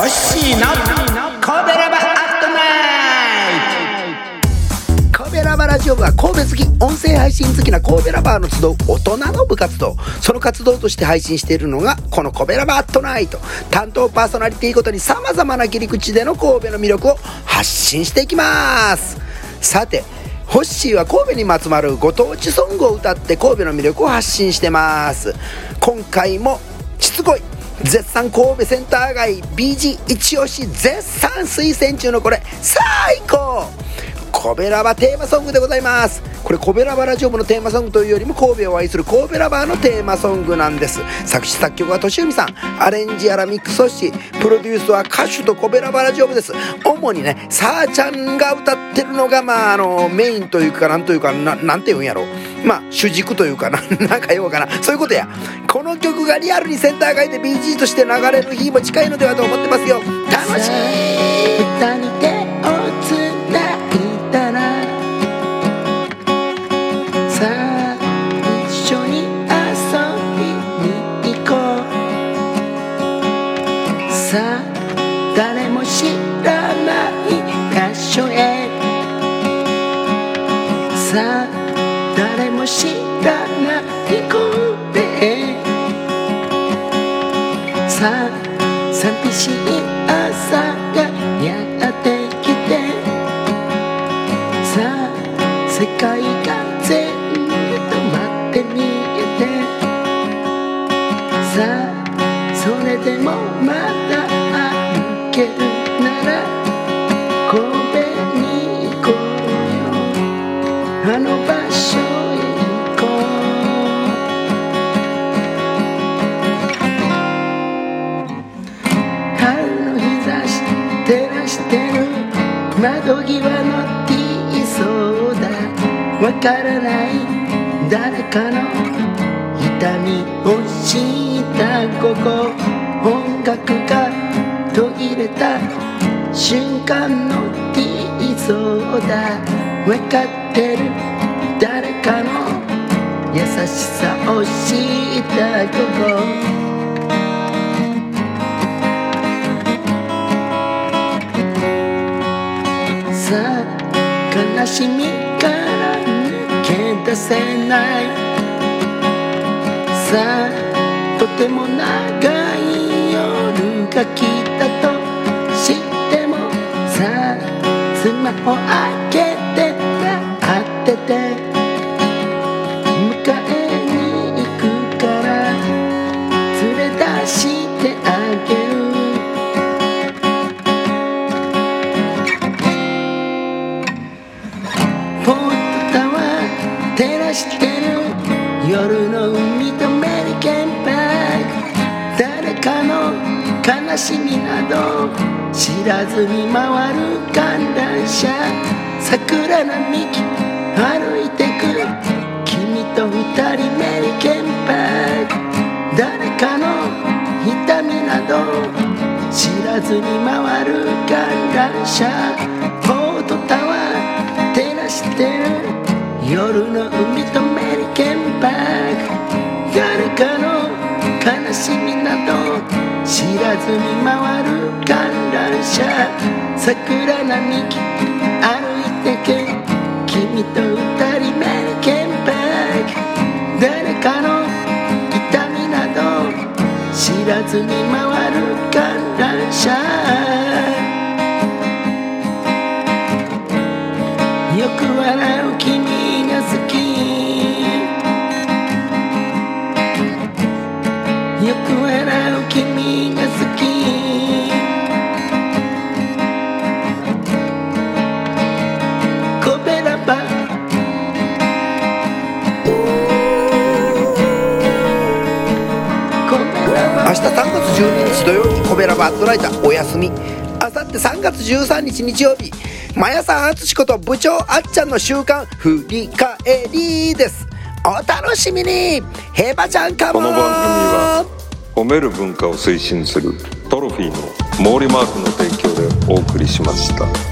ほっしーのコベラバアットナイト。コベラバラジオ部は神戸好き音声配信好きなコベラバーの集う大人の部活動、その活動として配信しているのがこのコベラバアットナイト。担当パーソナリティごとに様々な切り口での神戸の魅力を発信していきます。さて、ホッシーは神戸にまつまるご当地ソングを歌って神戸の魅力を発信してます。今回もしつこい絶賛神戸センター街 BG 一押し絶賛推薦中のこれ最高コベラバテーマソングでございます。これコベラバラジオ部のテーマソングというよりも神戸を愛するコベラバのテーマソングなんです。作詞作曲は俊文さん、アレンジやらミックスをし、プロデュースは歌手とコベラバラジオ部です。主にね、さあちゃんが歌ってるのがメインというかなんというか なんていうんやろ、主軸というかなんかようかな、そういうことや。この曲がリアルにセンター街で BG として流れる日も近いのではと思ってますよ。楽しい寂しい朝がやってきて、さあ世界が全部止まって見えて、さあそれでもまだ歩けるなら神戸に行こうよ、あの場所窓際のティーソーダ、わからない誰かの痛みを知ったここ、音楽が途切れた瞬間のティーソーダ、わかってる誰かの優しさを知ったここ、悲しみから抜け出せない、さあとても長い夜が来たとしても、さあスマホ開けて待ってて迎えに行くから連れ出してあげる、夜の海とメリケンパーク、誰かの悲しみなど知らずに回る観覧車、桜並木歩いてく君と二人メリケンパーク、誰かの痛みなど知らずに回る観覧車、ポートタワー照らしてる夜の海とメリケンパーク、誰かの悲しみなど知らずに回る観覧車、桜並木歩いてけ君と二人メリケンパーク、誰かの痛みなど知らずに回る観覧車、よく笑う君好き、よく笑う君が好き、コベラバ明日3月12日土曜日コベラバアットナイトお休み、あさって3月13日日曜日マヤさんあつしこと部長あっちゃんの週刊振り返りです。お楽しみに。ヘバちゃんかも。この番組は褒める文化を推進するトロフィーの毛利マークの提供でお送りしました。